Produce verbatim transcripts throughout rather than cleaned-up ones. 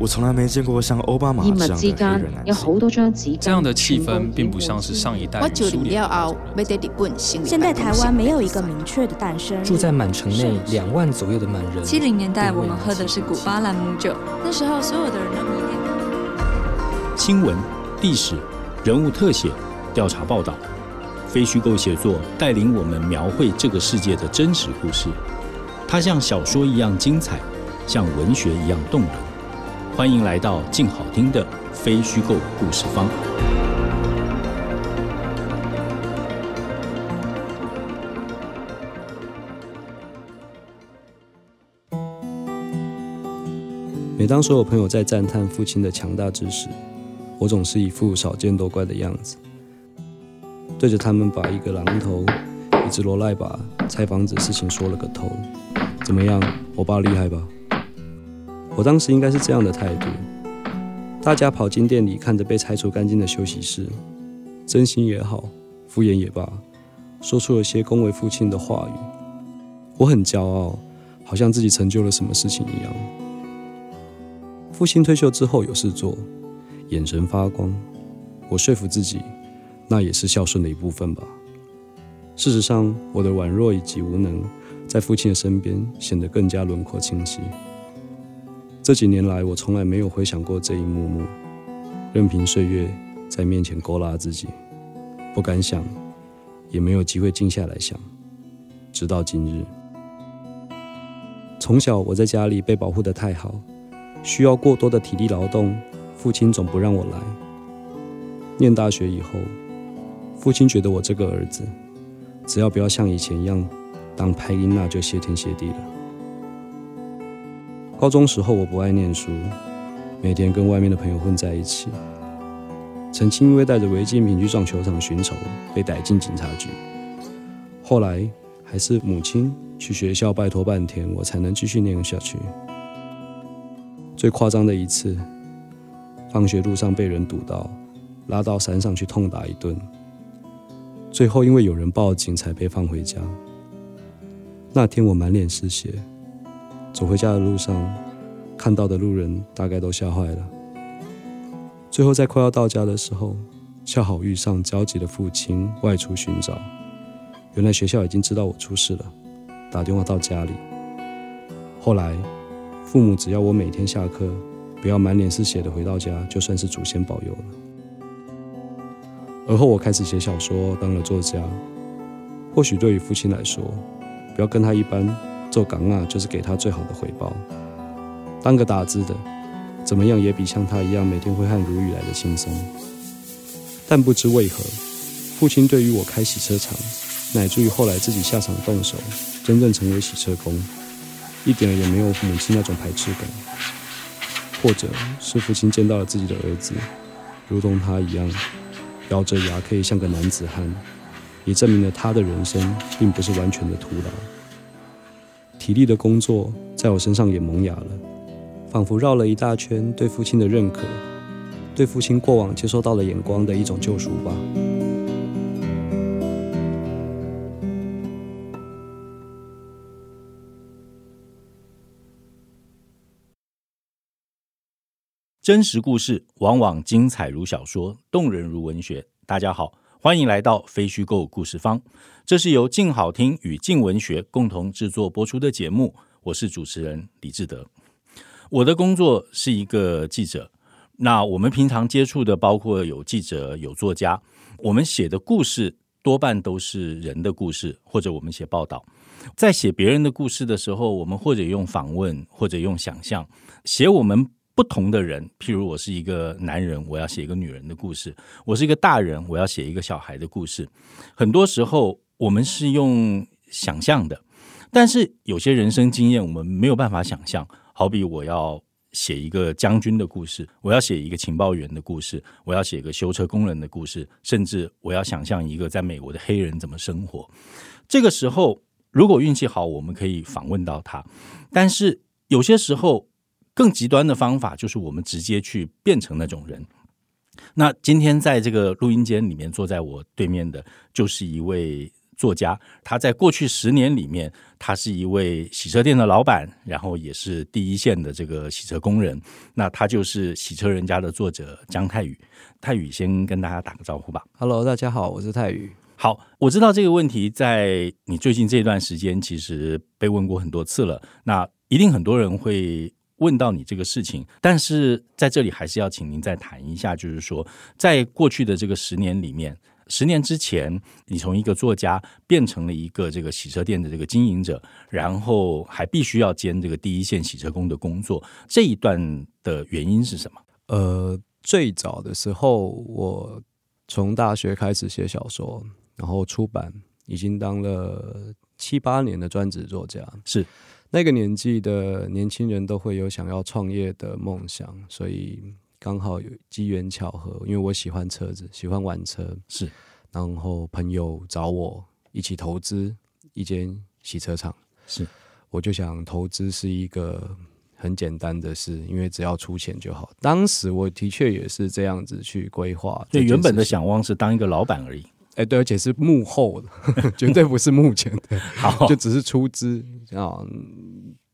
我从来没见过像奥巴馬這樣的黑人男性。有好多張紙巾。這樣的氣氛並不像是上一代與蘇聯。現在台灣沒有一個明確的誕生。住在滿城內兩萬左右的滿人。七零年代我們喝的是古巴蘭姆酒，那時候所有的人都迷戀。新聞、歷史、人物特寫、調查報道、非虛構寫作，帶領我們描繪這個世界的真實故事。它像小說一樣精彩，像文學一樣動人。 欢迎来到静好听的非虚构故事坊。每当所有朋友在赞叹父亲的强大之时，我总是一副少见多怪的样子，对着他们把一个榔头、一只罗赖把拆房子事情说了个头。怎么样，我爸厉害吧？ 我当时应该是这样的态度，大家跑进店里看着被拆除干净的休息室，真心也好，敷衍也罢，说出了些恭维父亲的话语。我很骄傲，好像自己成就了什么事情一样。父亲退休之后有事做，眼神发光，我说服自己，那也是孝顺的一部分吧。事实上，我的软弱以及无能，在父亲的身边显得更加轮廓清晰。 这几年来，我从来没有回想过这一幕幕，任凭岁月在面前勾拉自己，不敢想，也没有机会静下来想。直到今日，从小我在家里被保护得太好，需要过多的体力劳动，父亲总不让我来。念大学以后，父亲觉得我这个儿子，只要不要像以前一样当拍音那就谢天谢地了。 高中时候我不爱念书，每天跟外面的朋友混在一起。曾经因为带着违禁品去撞球场寻仇，被逮进警察局。后来还是母亲去学校拜托半天，我才能继续念下去。最夸张的一次，放学路上被人堵到，拉到山上去痛打一顿。最后因为有人报警才被放回家。那天我满脸是血。 走回家的路上，看到的路人大概都吓坏了。最后在快要到家的时候，恰好遇上焦急的父亲外出寻找。原来学校已经知道我出事了，打电话到家里。后来，父母只要我每天下课不要满脸是血的回到家，就算是祖先保佑了。而后我开始写小说，当了作家。或许对于父亲来说，不要跟他一般。 做港啊，就是给他最好的回报。当个打字的，怎么样也比像他一样每天挥汗如雨来的轻松。但不知为何，父亲对于我开洗车场，乃至于后来自己下场动手，真正成为洗车工，一点也没有母亲那种排斥感。或者是父亲见到了自己的儿子，如同他一样，咬着牙可以像个男子汉，也证明了他的人生并不是完全的徒劳。 体力的工作在我身上也萌芽了，仿佛绕了一大圈，对父亲的认可，对父亲过往接受到的眼光的一种救赎吧。真实故事往往精彩如小说，动人如文学。大家好。 欢迎来到非虚构故事坊，这是由静好听与静文学共同制作播出的节目。我是主持人李志德，我的工作是一个记者。那我们平常接触的包括有记者、有作家，我们写的故事多半都是人的故事，或者我们写报道。在写别人的故事的时候，我们或者用访问，或者用想象，写我们。 不同的人，譬如我是一个男人，我要写一个女人的故事；我是一个大人，我要写一个小孩的故事。很多时候，我们是用想象的，但是有些人生经验我们没有办法想象。好比我要写一个将军的故事，我要写一个情报员的故事，我要写一个修车工人的故事，甚至我要想象一个在美国的黑人怎么生活。这个时候，如果运气好，我们可以访问到他；但是有些时候， 更极端的方法就是我们直接去变成那种人。那今天在这个录音间里面坐在我对面的就是一位作家，他在过去十年里面，他是一位洗车店的老板，然后也是第一线的这个洗车工人。那他就是《洗车人家》的作者姜泰宇。泰宇先跟大家打个招呼吧。Hello， 大家好，我是泰宇。好，我知道这个问题在你最近这段时间其实被问过很多次了，那一定很多人会问到你这个事情，但是在这里还是要请您再谈一下，就是说在过去的这个十年里面，十年之前你从一个作家变成了一个这个洗车店的这个经营者，然后还必须要兼这个第一线洗车工的工作，这一段的原因是什么？呃，最早的时候我从大学开始写小说，然后出版，已经当了七八年的专职作家。是那个年纪的年轻人都会有想要创业的梦想，所以刚好有机缘巧合，因为我喜欢车子，喜欢玩车，是，然后朋友找我一起投资一间洗车场，是，我就想投资是一个很简单的事，因为只要出钱就好。当时我的确也是这样子去规划，对，原本的想望是当一个老板而已。哎，对，而且是幕后的，绝对不是幕前的。好，就只是出资啊，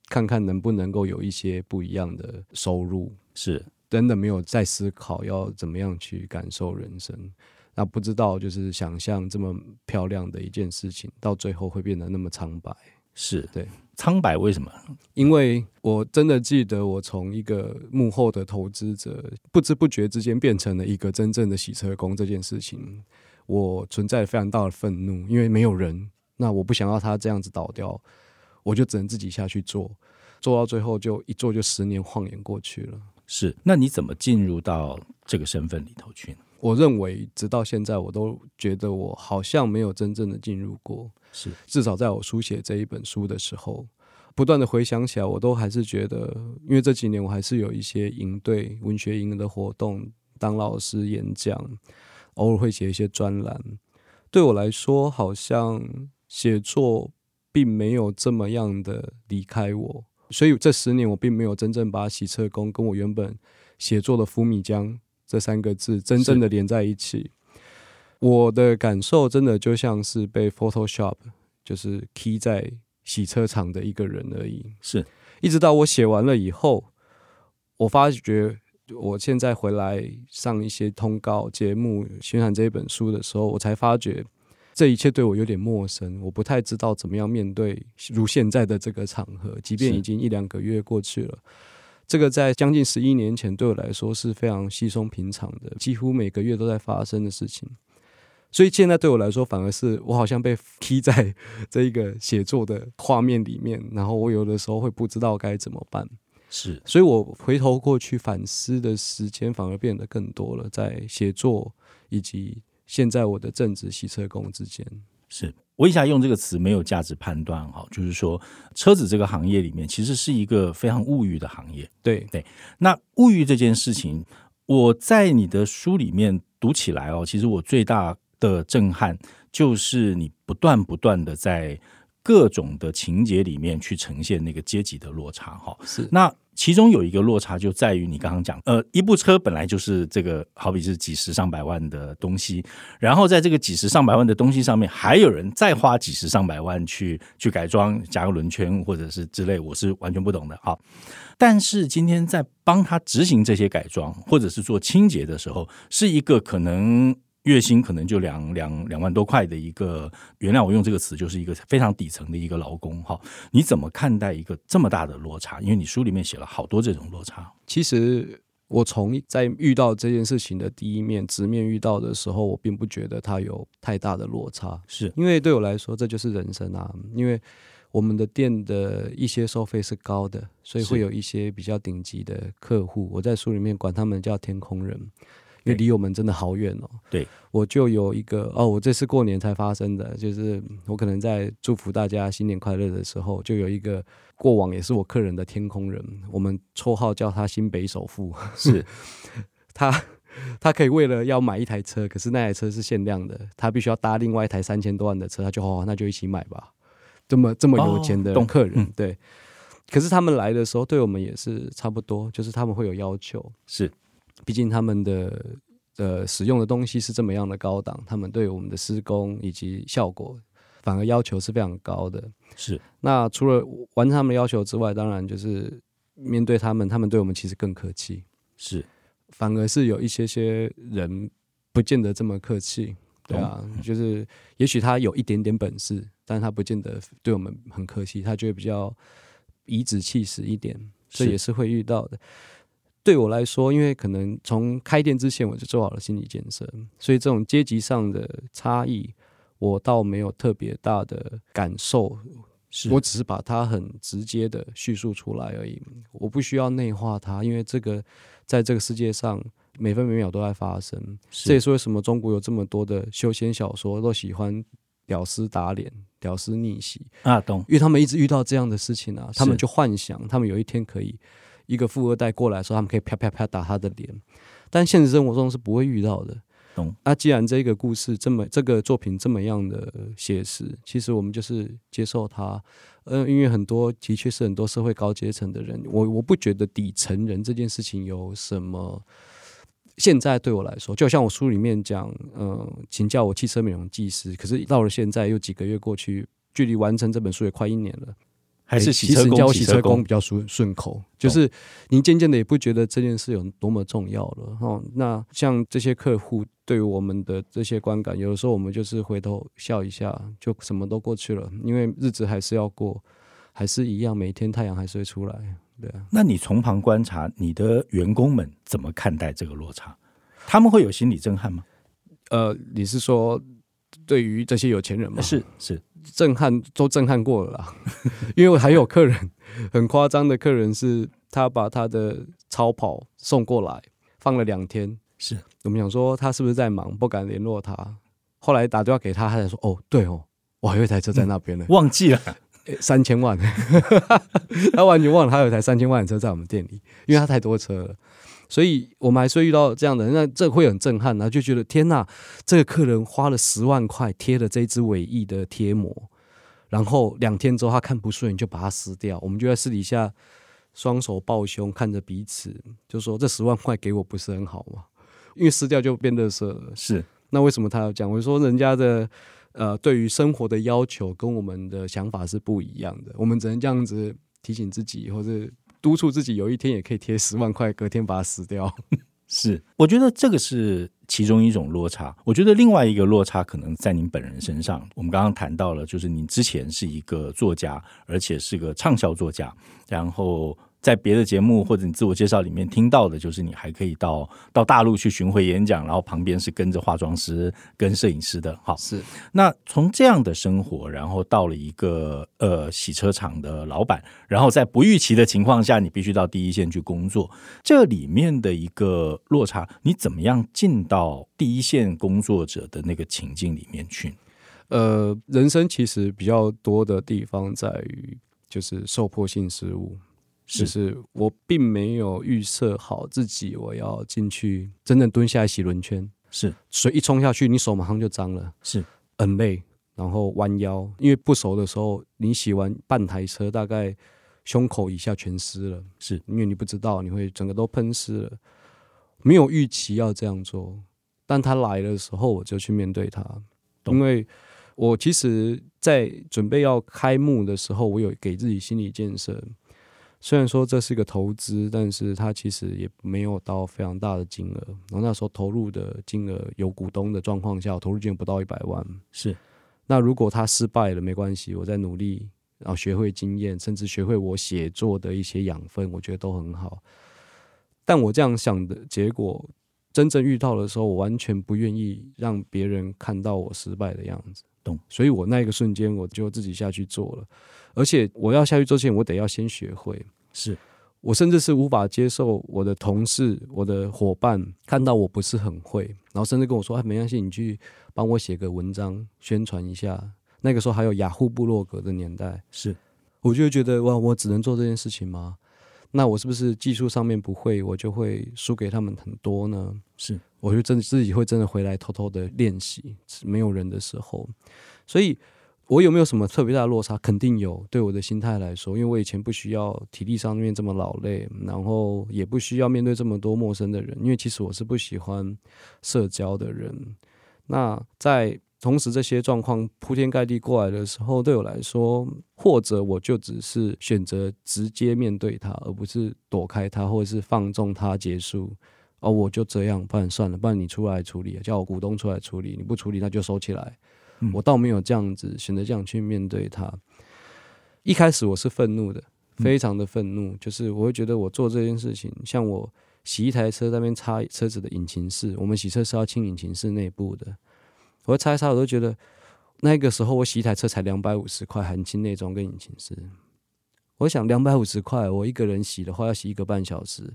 看看能不能够有一些不一样的收入。是，真的没有在思考要怎么样去感受人生。那不知道就是想象这么漂亮的一件事情，到最后会变得那么苍白。是，对，苍白为什么？因为我真的记得，我从一个幕后的投资者，不知不觉之间变成了一个真正的洗车工这件事情。我存在非常大的愤怒，因为没有人，那我不想要他这样子倒掉，我就只能自己下去做，做到最后就一做就十年晃眼过去了。是，那你怎么进入到这个身份里头去呢？我认为直到现在我都觉得我好像没有真正的进入过，是，至少在我书写这一本书的时候，不断的回想起来，我都还是觉得，因为这几年我还是有一些营队、文学营的活动，当老师演讲，偶尔会写一些专栏，对我来说好像写作并没有这么样的离开我，所以这十年我并没有真正把洗车工跟我原本写作的福米江这三个字真正的连在一起。我的感受真的就像是被 Photoshop 就是 key 在洗车场的一个人而已。是，一直到我写完了以后，我发觉我现在回来上一些通告节目宣传这一本书的时候，我才发觉这一切对我有点陌生，我不太知道怎么样面对如现在的这个场合，即便已经一两个月过去了，这个在将近十一年前对我来说是非常稀松平常的，几乎每个月都在发生的事情。所以现在对我来说反而是我好像被踢在这一个写作的画面里面，然后我有的时候会不知道该怎么办。是，所以我回头过去反思的时间反而变得更多了，在写作以及现在我的正职洗车工之间。是，我一下用这个词没有价值判断，就是说车子这个行业里面其实是一个非常物欲的行业。 对, 对那物欲这件事情，我在你的书里面读起来哦，其实我最大的震撼就是你不断不断的在各种的情节里面去呈现那个阶级的落差。是，那其中有一个落差就在于你刚刚讲呃，一部车本来就是这个好比是几十上百万的东西，然后在这个几十上百万的东西上面还有人再花几十上百万去去改装，加个轮圈或者是之类，我是完全不懂的。好，但是今天在帮他执行这些改装或者是做清洁的时候，是一个可能月薪可能就两两两万多块的一个，原谅我用这个词，就是一个非常底层的一个劳工。你怎么看待一个这么大的落差？因为你书里面写了好多这种落差。其实我从在遇到这件事情的第一面直面遇到的时候，我并不觉得它有太大的落差，是因为对我来说这就是人生啊。因为我们的店的一些收费是高的，所以会有一些比较顶级的客户，我在书里面管他们叫天空人，因为离我们真的好远哦。对，我就有一个哦，我这次过年才发生的，就是我可能在祝福大家新年快乐的时候，就有一个过往也是我客人的天空人，我们绰号叫他新北首富。是，他他可以为了要买一台车，可是那台车是限量的，他必须要搭另外一台三千多万的车，他就哦，那就一起买吧，这么这么有钱的客人。哦嗯、对，可是他们来的时候对我们也是差不多，就是他们会有要求，是。毕竟他们的、呃、使用的东西是这么样的高档，他们对我们的施工以及效果反而要求是非常高的。是，那除了完成他们的要求之外，当然就是面对他们，他们对我们其实更客气。是，反而是有一些些人不见得这么客气。对啊，就是也许他有一点点本事，但是他不见得对我们很客气，他就会比较颐指气使一点，这也是会遇到的。对我来说，因为可能从开店之前我就做好了心理建设，所以这种阶级上的差异我倒没有特别大的感受，是我只是把它很直接的叙述出来而已，我不需要内化它，因为这个在这个世界上每分每秒都在发生。这也是为什么中国有这么多的修仙小说都喜欢屌丝打脸、屌丝逆袭啊，懂？因为他们一直遇到这样的事情啊，他们就幻想他们有一天可以一个富二代过来的时候，他们可以啪啪啪打他的脸，但现实生活中是不会遇到的。懂？那、啊、既然这个故事这么这个作品这么样的写实，其实我们就是接受它。嗯、呃，因为很多的确是很多社会高阶层的人，我我不觉得底层人这件事情有什么。现在对我来说，就像我书里面讲，呃，请叫我汽车美容技师。可是到了现在，又几个月过去，距离完成这本书也快一年了，还是洗车工、欸、其实叫我洗车工比较顺口。就是您渐渐的也不觉得这件事有多么重要了。哦、那像这些客户对于我们的这些观感，有的时候我们就是回头笑一下，就什么都过去了，因为日子还是要过，还是一样，每天太阳还是会出来。那你从旁观察你的员工们怎么看待这个落差，他们会有心理震撼吗？呃，你是说对于这些有钱人吗？是是，震撼都震撼过了啦因为我还有客人很夸张的客人，是他把他的超跑送过来放了两天，是我们想说他是不是在忙不敢联络他，后来打电话给他，他才说哦对哦，我还有一台车在那边呢、嗯、忘记了三千万他完全忘了他有一台三千万的车在我们店里，因为他太多车了，所以我们还是会遇到这样的人，那这会很震撼，然后就觉得天哪，这个客人花了十万块贴了这支尾翼的贴膜，然后两天之后他看不顺就把它撕掉，我们就在私底下双手抱胸看着彼此，就说这十万块给我不是很好吗？因为撕掉就变垃圾了。是，那为什么他要讲？我说人家的呃，对于生活的要求跟我们的想法是不一样的，我们只能这样子提醒自己，或者督促自己有一天也可以贴十万块隔天把它撕掉是，我觉得这个是其中一种落差。我觉得另外一个落差可能在您本人身上，我们刚刚谈到了，就是您之前是一个作家，而且是个畅销作家，然后在别的节目或者你自我介绍里面听到的，就是你还可以到到大陆去巡回演讲，然后旁边是跟着化妆师跟摄影师的。好，是。那从这样的生活，然后到了一个呃洗车厂的老板，然后在不预期的情况下，你必须到第一线去工作，这里面的一个落差，你怎么样进到第一线工作者的那个情境里面去？呃，人生其实比较多的地方在于就是受迫性失误。就是我并没有预设好自己我要进去真正蹲下来洗轮圈，是，所以一冲下去你手马上就脏了，是很累，然后弯腰，因为不熟的时候你洗完半台车大概胸口以下全湿了，是因为你不知道你会整个都喷湿了，没有预期要这样做，但他来的时候我就去面对他。因为我其实在准备要开幕的时候，我有给自己心理建设，虽然说这是一个投资，但是它其实也没有到非常大的金额，然后那时候投入的金额有股东的状况下，我投入金额不到一百万，是，那如果它失败了没关系，我再努力，然后学会经验，甚至学会我写作的一些养分，我觉得都很好。但我这样想的结果真正遇到的时候，我完全不愿意让别人看到我失败的样子，懂？所以我那个瞬间我就自己下去做了，而且我要下去做之前我得要先学会，是我甚至是无法接受我的同事我的伙伴看到我不是很会，然后甚至跟我说、哎、没关系，你去帮我写个文章宣传一下，那个时候还有雅虎部落格的年代，是，我就觉得哇，我只能做这件事情吗？那我是不是技术上面不会，我就会输给他们很多呢？是，我就真自己会真的回来偷偷的练习，没有人的时候。所以我有没有什么特别大的落差？肯定有，对我的心态来说，因为我以前不需要体力上面这么劳累，然后也不需要面对这么多陌生的人，因为其实我是不喜欢社交的人。那在同时这些状况铺天盖地过来的时候，对我来说，或者我就只是选择直接面对它，而不是躲开它或者是放纵它结束，哦，我就这样，不然算了，不然你出来处理，叫我股东出来处理，你不处理那就收起来，嗯，我倒没有这样子选择这样去面对它。一开始我是愤怒的，非常的愤怒，嗯，就是我会觉得我做这件事情，像我洗一台车在那边擦车子的引擎室，我们洗车是要清引擎室内部的，我擦一擦我都觉得那个时候我洗一台车才两百五十块，含清内装跟引擎室，我想两百五十块我一个人洗的话要洗一个半小时，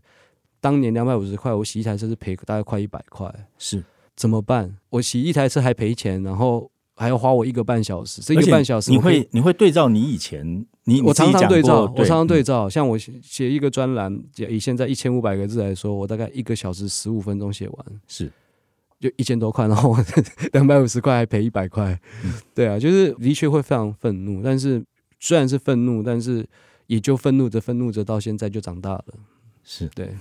当年两百五十块我洗一台车是赔大概快一百块，是怎么办？我洗一台车还赔钱，然后还要花我一个半小时，这一个半小时你会你会对照你以前你我常常对照，对我常常对照，嗯，像我写一个专栏，以现在一千五百个字来说，我大概一个小时十五分钟写完，是就一千多块，然后两百五十块还赔一百块，嗯，对啊，就是的确会非常愤怒，但是虽然是愤怒，但是也就愤怒着愤怒着，到现在就长大了，是对。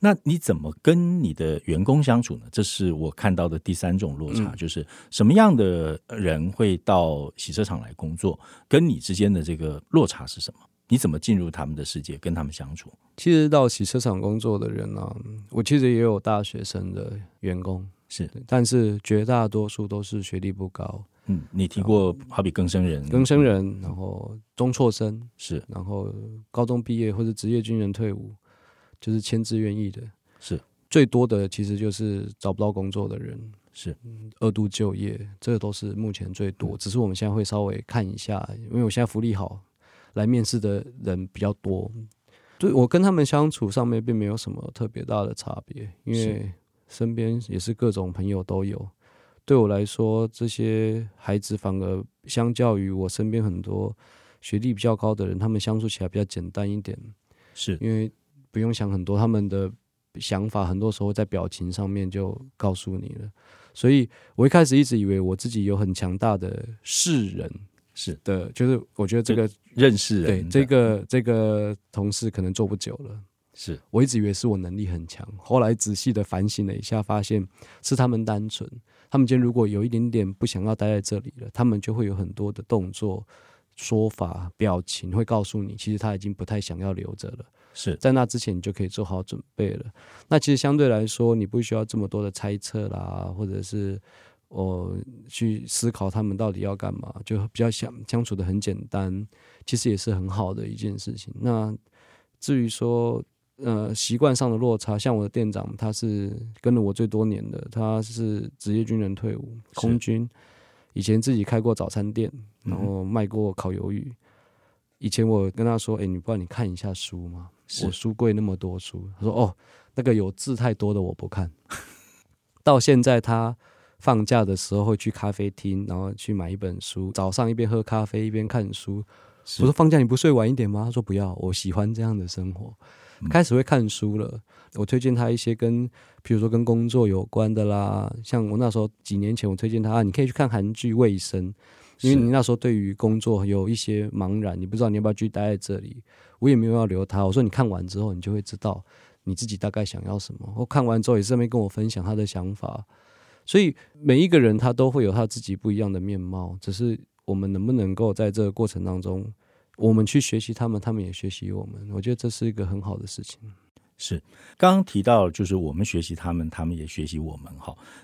那你怎么跟你的员工相处呢？这是我看到的第三种落差，嗯，就是什么样的人会到洗车场来工作，跟你之间的这个落差是什么？你怎么进入他们的世界，跟他们相处？其实到洗车场工作的人啊，我其实也有大学生的员工，是，但是绝大多数都是学历不高。嗯，你提过好比更生人，更生人，然后中辍生，是，然后高中毕业或者职业军人退伍。就是签字愿意的，是最多的，其实就是找不到工作的人，是二度就业，这个都是目前最多，嗯，只是我们现在会稍微看一下，因为我现在福利好，来面试的人比较多，对，我跟他们相处上面并没有什么特别大的差别，因为身边也是各种朋友都有。对我来说，这些孩子反而相较于我身边很多学历比较高的人，他们相处起来比较简单一点，是因为不用想很多，他们的想法很多时候在表情上面就告诉你了。所以我一开始一直以为我自己有很强大的识人，是的，就是我觉得这个认识人，对这个这个同事可能做不久了。是我一直以为是我能力很强，后来仔细的反省了一下，发现是他们单纯。他们今天如果有一点点不想要待在这里了，他们就会有很多的动作、说法、表情会告诉你，其实他已经不太想要留着了。是在那之前你就可以做好准备了。那其实相对来说，你不需要这么多的猜测啦，或者是我、呃、去思考他们到底要干嘛，就比较想相处的很简单，其实也是很好的一件事情。那至于说呃习惯上的落差，像我的店长他是跟了我最多年的，他是职业军人退伍，空军，以前自己开过早餐店，然后卖过烤鱿鱼。嗯，以前我跟他说，哎、欸，你不然你看一下书吗？我书柜那么多书，他说哦，那个有字太多的我不看。到现在他放假的时候会去咖啡厅，然后去买一本书，早上一边喝咖啡一边看书。我说放假你不睡晚一点吗？他说不要，我喜欢这样的生活。嗯，开始会看书了。我推荐他一些跟，比如说跟工作有关的啦，像我那时候几年前我推荐他，啊，你可以去看韩剧《卫生》。因为你那时候对于工作有一些茫然，你不知道你要不要继续待在这里，我也没有要留他，我说你看完之后你就会知道你自己大概想要什么，我看完之后也是在那边跟我分享他的想法。所以每一个人他都会有他自己不一样的面貌，只是我们能不能够在这个过程当中我们去学习他们，他们也学习我们，我觉得这是一个很好的事情。是，刚刚提到就是我们学习他们，他们也学习我们。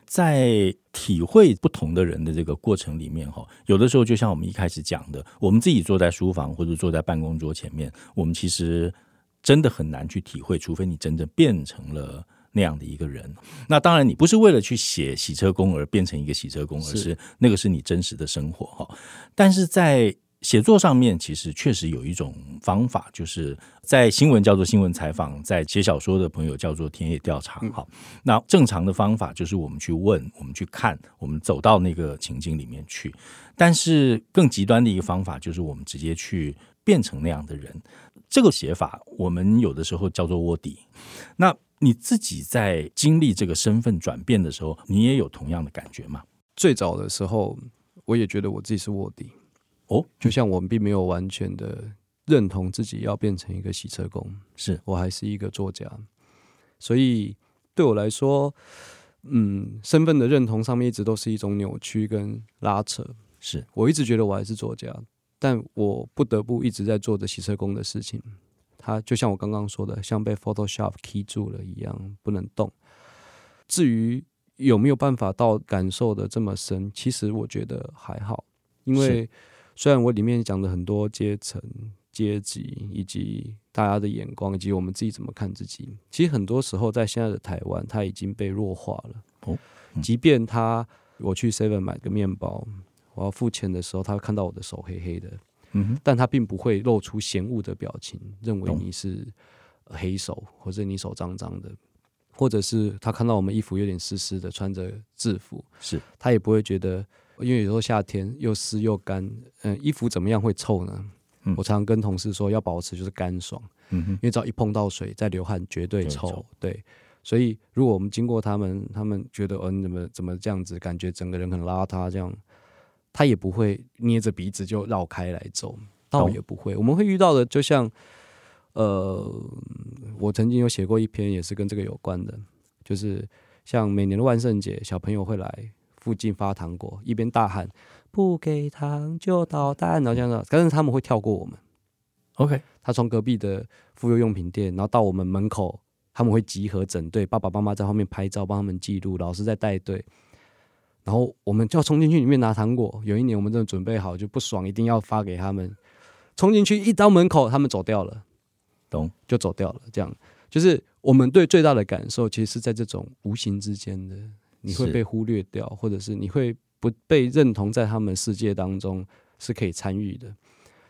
在体会不同的人的这个过程里面，有的时候就像我们一开始讲的，我们自己坐在书房或者坐在办公桌前面，我们其实真的很难去体会，除非你真的变成了那样的一个人。那当然你不是为了去写洗车工而变成一个洗车工，而是那个是你真实的生活。但是在写作上面其实确实有一种方法，就是在新闻叫做新闻采访，在写小说的朋友叫做田野调查。好，那正常的方法就是我们去问，我们去看，我们走到那个情境里面去。但是更极端的一个方法就是我们直接去变成那样的人，这个写法我们有的时候叫做卧底。那你自己在经历这个身份转变的时候，你也有同样的感觉吗？最早的时候我也觉得我自己是卧底哦，就像我们并没有完全的认同自己要变成一个洗车工，是我还是一个作家，所以对我来说，嗯，身份的认同上面一直都是一种扭曲跟拉扯。是我一直觉得我还是作家，但我不得不一直在做着洗车工的事情，它就像我刚刚说的，像被 Photoshop 卡住了一样不能动。至于有没有办法到感受的这么深，其实我觉得还好，因为虽然我里面讲的很多阶层阶级以及大家的眼光以及我们自己怎么看自己，其实很多时候在现在的台湾它已经被弱化了、哦嗯、即便他我去 Seven 买个面包，我要付钱的时候他会看到我的手黑黑的、嗯、但他并不会露出嫌恶的表情认为你是黑手或者你手脏脏的，或者是他看到我们衣服有点湿湿的穿着制服，是他也不会觉得，因为有时候夏天又湿又干、呃、衣服怎么样会臭呢？我常常跟同事说要保持就是干爽、嗯、因为只要一碰到水再流汗绝对臭， 对, 对所以如果我们经过他们，他们觉得、呃、你怎么怎么这样子，感觉整个人很邋遢这样，他也不会捏着鼻子就绕开来走，倒也不会、哦、我们会遇到的就像呃，我曾经有写过一篇也是跟这个有关的，就是像每年的万圣节小朋友会来附近发糖果，一边大喊不给糖就捣蛋，然后这样子，但是他们会跳过我们 OK， 他从隔壁的妇幼用品店然后到我们门口，他们会集合整队，爸爸妈妈在后面拍照帮他们记录，老师在带队，然后我们就要冲进去里面拿糖果。有一年我们真的准备好就不爽一定要发给他们，冲进去一到门口他们走掉了，懂就走掉了，这样就是我们对最大的感受其实是在这种无形之间的，你会被忽略掉，或者是你会不被认同在他们世界当中是可以参与的。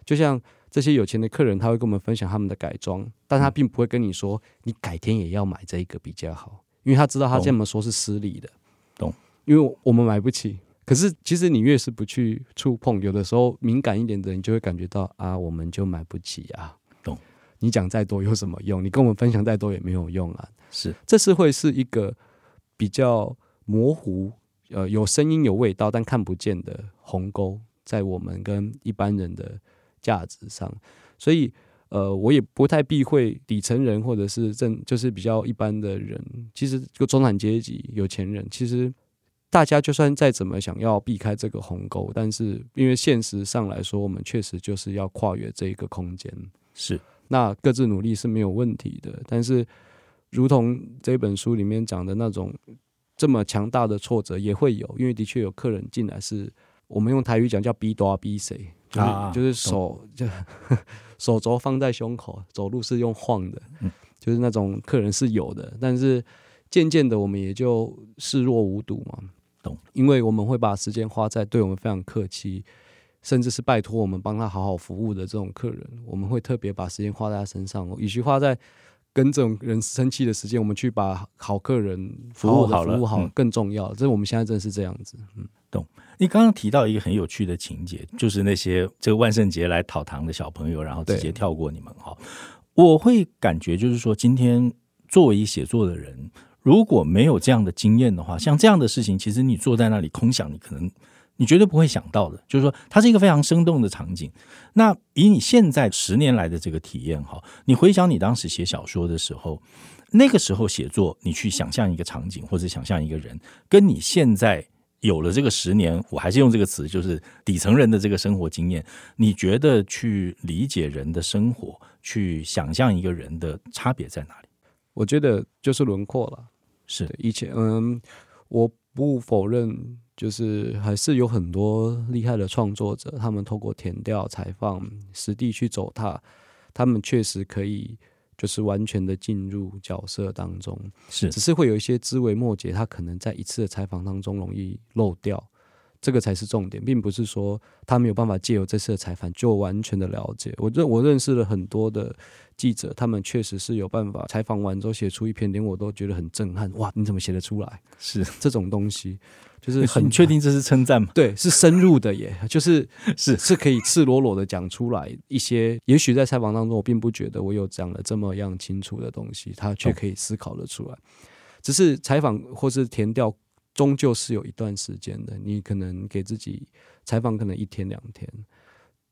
就像这些有钱的客人他会跟我们分享他们的改装，但他并不会跟你说你改天也要买这一个比较好，因为他知道他这么说是失礼的，懂，因为我们买不起。可是其实你越是不去触碰，有的时候敏感一点的人就会感觉到啊，我们就买不起啊，懂，你讲再多有什么用，你跟我们分享再多也没有用啊。是，这是会是一个比较模糊、呃、有声音有味道但看不见的鸿沟在我们跟一般人的价值上。所以、呃、我也不太避讳底层人或者是正就是比较一般的人，其实就中产阶级有钱人，其实大家就算再怎么想要避开这个鸿沟，但是因为现实上来说我们确实就是要跨越这个空间，是那各自努力是没有问题的。但是如同这本书里面讲的那种这么强大的挫折也会有，因为的确有客人进来是我们用台语讲叫逼多逼谁，就是手就手肘放在胸口走路是用晃的、嗯、就是那种客人是有的。但是渐渐的我们也就视若无睹嘛，懂，因为我们会把时间花在对我们非常客气甚至是拜托我们帮他好好服务的这种客人，我们会特别把时间花在他身上，与其花在跟这种人生气的时间，我们去把好客人服务好了，服务好更重要、嗯、这我们现在真的是这样子、嗯、懂。你刚刚提到一个很有趣的情节，就是那些这个万圣节来讨糖的小朋友然后直接跳过你们。我会感觉就是说今天作为写作的人如果没有这样的经验的话，像这样的事情其实你坐在那里空想你可能你绝对不会想到的，就是说它是一个非常生动的场景。那以你现在十年来的这个体验，你回想你当时写小说的时候，那个时候写作你去想象一个场景或者想象一个人，跟你现在有了这个十年，我还是用这个词，就是底层人的这个生活经验，你觉得去理解人的生活去想象一个人的差别在哪里？我觉得就是轮廓了。是以前嗯，我不否认就是还是有很多厉害的创作者，他们透过田调采访实地去走踏，他们确实可以就是完全的进入角色当中，是只是会有一些枝微末节他可能在一次的采访当中容易漏掉，这个才是重点，并不是说他没有办法借由这次的采访就完全的了解。我 认, 我认识了很多的记者，他们确实是有办法采访完之后写出一篇连我都觉得很震撼，哇你怎么写得出来，是这种东西就是很确定这是称赞吗？对，是深入的耶，就是是是可以赤裸裸的讲出来一些，也许在采访当中我并不觉得我有讲了这么样清楚的东西，他却可以思考得出来。只是采访或是田调终究是有一段时间的，你可能给自己采访可能一天两天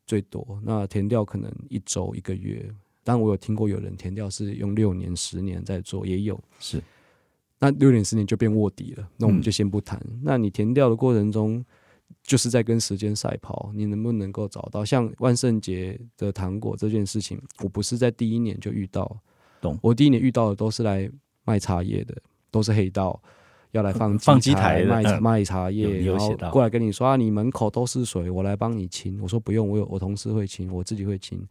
最多，那田调可能一周一个月，当然我有听过有人田调是用六年十年在做，也有，是那六点十点就变卧底了，那我们就先不谈、嗯、那你填掉的过程中就是在跟时间赛跑，你能不能够找到像万圣节的糖果这件事情，我不是在第一年就遇到，懂，我第一年遇到的都是来卖茶叶的，都是黑道要来放放机台卖、嗯、卖茶叶，然后过来跟你说、啊、你门口都是水，我来帮你清。我说不用，我有我同事会清，我自己会清，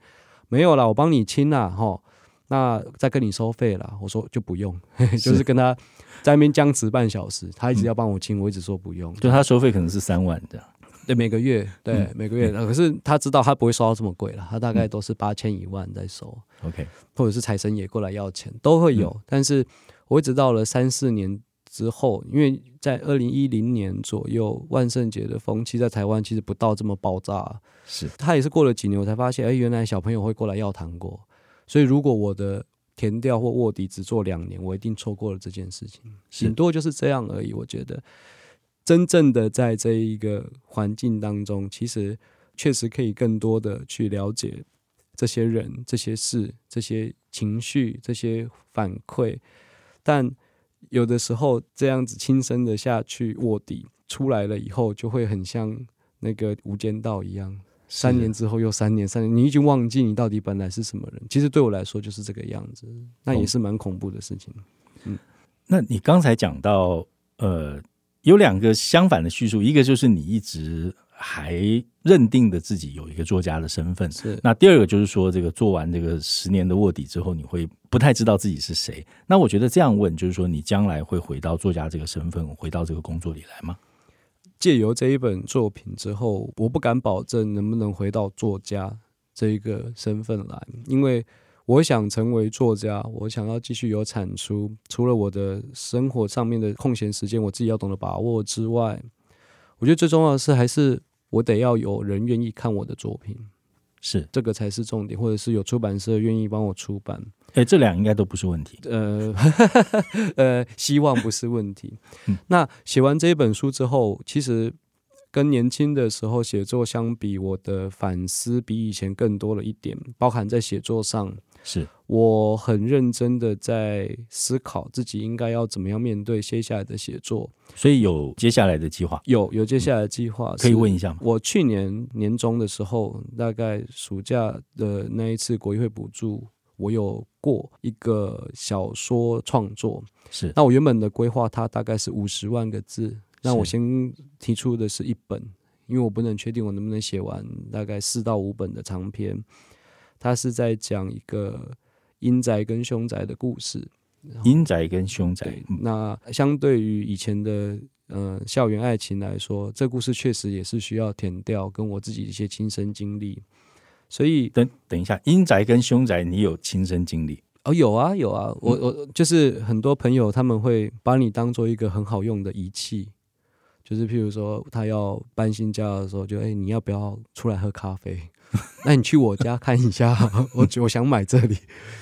没有啦，我帮你清啦吼，那再跟你收费啦。我说就不用就是跟他在那边僵持半小时，他一直要帮我清、嗯、我一直说不用，就他收费可能是三万这样，对，每个月，对、嗯、每个月、嗯、可是他知道他不会收到这么贵啦，他大概都是八千一万在收、嗯、或者是财神爷过来要钱都会有、嗯、但是我一直到了三四年之后，因为在二零一零年左右，万圣节的风气在台湾其实不到这么爆炸，是他也是过了几年我才发现、欸、原来小朋友会过来要糖果，所以如果我的填掉或卧底只做两年，我一定错过了这件事情，顶多就是这样而已。我觉得真正的在这一个环境当中，其实确实可以更多的去了解这些人、这些事、这些情绪、这些反馈，但有的时候这样子亲身的下去卧底出来了以后，就会很像那个无间道一样，三年之后又三年三年，你已经忘记你到底本来是什么人，其实对我来说就是这个样子，那也是蛮恐怖的事情、哦嗯、那你刚才讲到呃，有两个相反的叙述，一个就是你一直还认定的自己有一个作家的身份，是，那第二个就是说这个做完这个十年的卧底之后，你会不太知道自己是谁。那我觉得这样问就是说，你将来会回到作家这个身份，回到这个工作里来吗？借由这一本作品之后，我不敢保证能不能回到作家这一个身份来，因为我想成为作家，我想要继续有产出，除了我的生活上面的空闲时间我自己要懂得把握之外，我觉得最重要的是还是我得要有人愿意看我的作品，是，这个才是重点，或者是有出版社愿意帮我出版、欸、这两应该都不是问题，呃呃，希望不是问题那写完这一本书之后，其实跟年轻的时候写作相比，我的反思比以前更多了一点，包含在写作上，是我很认真的在思考自己应该要怎么样面对接下来的写作，所以有接下来的计划，有有接下来的计划、嗯、可以问一下吗？我去年年中的时候，大概暑假的那一次国议会补助，我有过一个小说创作，是，那我原本的规划它大概是五十万个字，那我先提出的是一本，因为我不能确定我能不能写完，大概四到五本的长篇，他是在讲一个阴宅跟凶宅的故事，阴宅跟凶宅、嗯、那相对于以前的、呃、校园爱情来说，这故事确实也是需要填掉跟我自己一些亲身经历，所以 等, 等一下阴宅跟凶宅你有亲身经历哦？有啊有啊，我、嗯、我就是很多朋友他们会把你当做一个很好用的仪器，就是譬如说他要搬新家的时候就哎、欸，你要不要出来喝咖啡那你去我家看一下我, 我想买这里，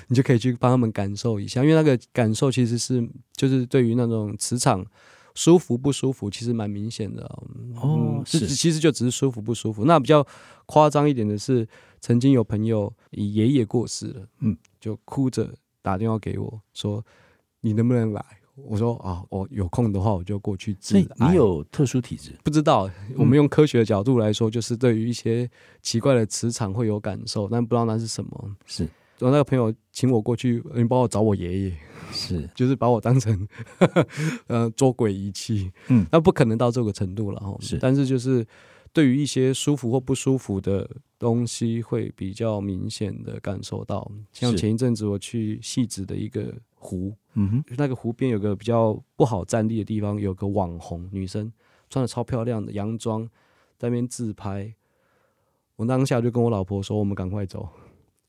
你就可以去帮他们感受一下，因为那个感受其实是就是对于那种磁场舒服不舒服其实蛮明显的、啊嗯、哦，是，其实就只是舒服不舒服。那比较夸张一点的是，曾经有朋友爷爷过世了，嗯，就哭着打电话给我说你能不能来，我说啊，我有空的话我就过去治癌。所以你有特殊体质？不知道，我们用科学的角度来说，就是对于一些奇怪的磁场会有感受，但不知道那是什么。是，然后那个朋友请我过去，你帮我找我爷爷，是，就是把我当成呵呵呃捉鬼仪器。嗯，那不可能到这个程度了，是，但是就是对于一些舒服或不舒服的东西，会比较明显的感受到。像前一阵子我去汐止的一个湖，嗯哼，那个湖边有个比较不好站立的地方，有个网红女生穿的超漂亮的洋装在那边自拍，我当下就跟我老婆说我们赶快走，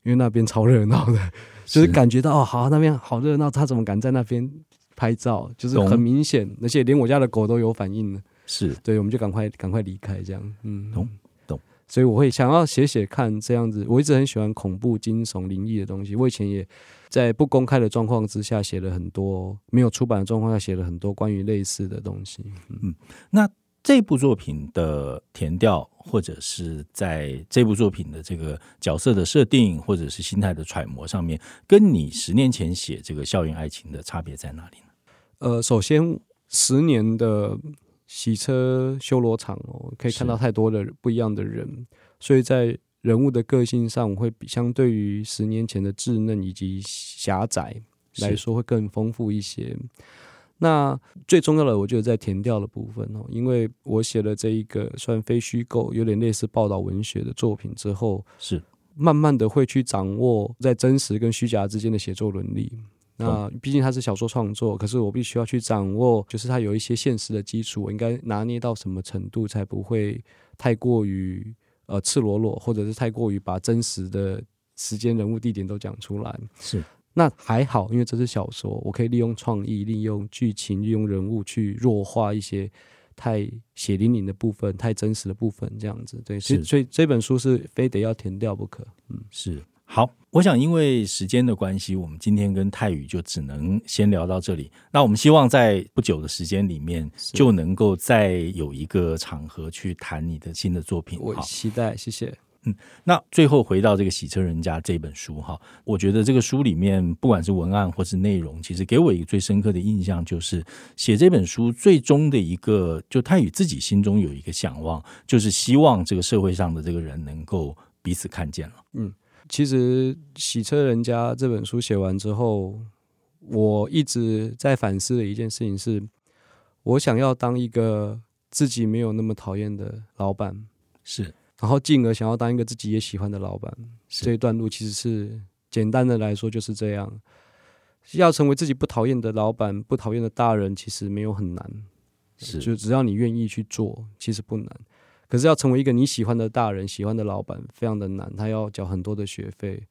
因为那边超热闹的，就是感觉到哦，好，那边好热闹，她怎么敢在那边拍照，就是很明显，而且连我家的狗都有反应了，是，对，我们就赶快赶快离开这样，嗯，懂懂。所以我会想要写写看这样子，我一直很喜欢恐怖惊悚灵异的东西，我以前也在不公开的状况之下写了很多，没有出版的状况下写了很多关于类似的东西。 嗯, 嗯，那这部作品的填调，或者是在这部作品的这个角色的设定，或者是心态的揣摩上面，跟你十年前写这个校园爱情的差别在哪里呢？呃，首先十年的洗车修罗场哦，可以看到太多的不一样的人，所以在人物的个性上，我会比相对于十年前的稚嫩以及狭窄来说会更丰富一些。那最重要的我觉得在填调的部分哦，因为我写了这一个算非虚构有点类似报道文学的作品之后，是慢慢的会去掌握在真实跟虚假之间的写作伦理。那毕竟它是小说创作，可是我必须要去掌握就是它有一些现实的基础，我应该拿捏到什么程度才不会太过于呃赤裸裸，或者是太过于把真实的时间人物地点都讲出来。是，那还好，因为这是小说，我可以利用创意利用剧情利用人物去弱化一些太血淋淋的部分太真实的部分这样子。对，所以这本书是非得要填掉不可。嗯，是。好，我想因为时间的关系，我们今天跟泰宇就只能先聊到这里。那我们希望在不久的时间里面就能够再有一个场合去谈你的新的作品。我期待，谢谢。嗯，那最后回到这个洗车人家这本书哈，我觉得这个书里面不管是文案或是内容，其实给我一个最深刻的印象就是写这本书最终的一个，就他与自己心中有一个想望，就是希望这个社会上的这个人能够彼此看见了。嗯，其实洗车人家这本书写完之后，我一直在反思的一件事情是，我想要当一个自己没有那么讨厌的老板，是，然后进而想要当一个自己也喜欢的老板。这一段路其实是简单的来说就是这样，要成为自己不讨厌的老板不讨厌的大人其实没有很难，是，就只要你愿意去做其实不难。可是要成为一个你喜欢的大人喜欢的老板非常的难，他要缴很多的学费。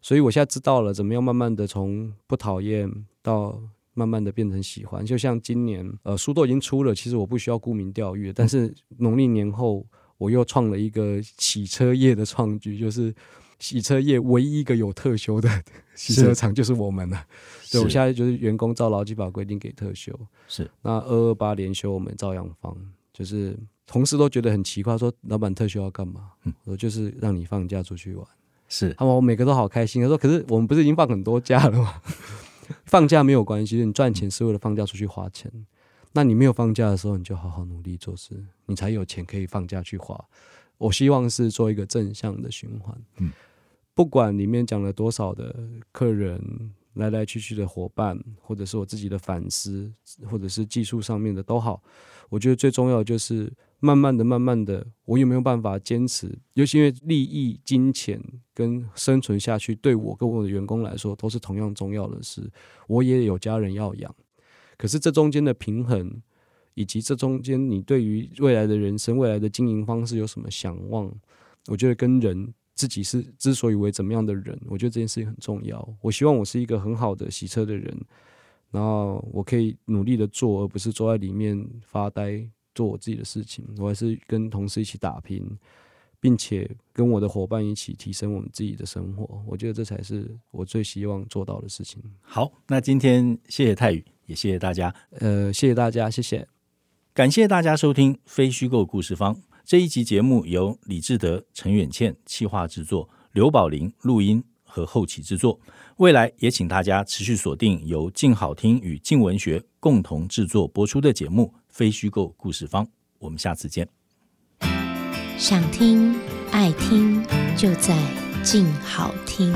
所以我现在知道了怎么样慢慢的从不讨厌到慢慢的变成喜欢。就像今年呃，书都已经出了，其实我不需要沽名钓誉，但是农历年后我又创了一个洗车业的创举，就是洗车业唯一一个有特休的洗车场就是我们了。对，我现在就是员工照劳基法规定给特休，是，那二二八连休我们照样放。就是同事都觉得很奇怪，说老板特休要干嘛？嗯，我就是让你放假出去玩。是，他们我每个都好开心。他说可是我们不是已经放很多假了吗？放假没有关系，你赚钱是为了放假出去花钱。那你没有放假的时候，你就好好努力做事，你才有钱可以放假去花。我希望是做一个正向的循环。嗯，不管里面讲了多少的客人，来来去去的伙伴，或者是我自己的反思，或者是技术上面的都好，我觉得最重要的就是慢慢的慢慢的我有没有办法坚持，尤其因为利益金钱跟生存下去对我跟我的员工来说都是同样重要的事。我也有家人要养，可是这中间的平衡，以及这中间你对于未来的人生未来的经营方式有什么想望，我觉得跟人自己是之所以为怎么样的人，我觉得这件事情很重要。我希望我是一个很好的洗车的人，然后我可以努力的做，而不是坐在里面发呆做我自己的事情。我还是跟同事一起打拼，并且跟我的伙伴一起提升我们自己的生活，我觉得这才是我最希望做到的事情。好，那今天谢谢泰宇，也谢谢大家。呃，谢谢大家，谢谢，感谢大家收听非虚构故事坊。这一集节目由李志德、陈远倩企划制作，刘宝玲录音和后期制作。未来也请大家持续锁定由静好听与静文学共同制作播出的节目非虚构故事坊，我们下次见。想听爱听就在静好听。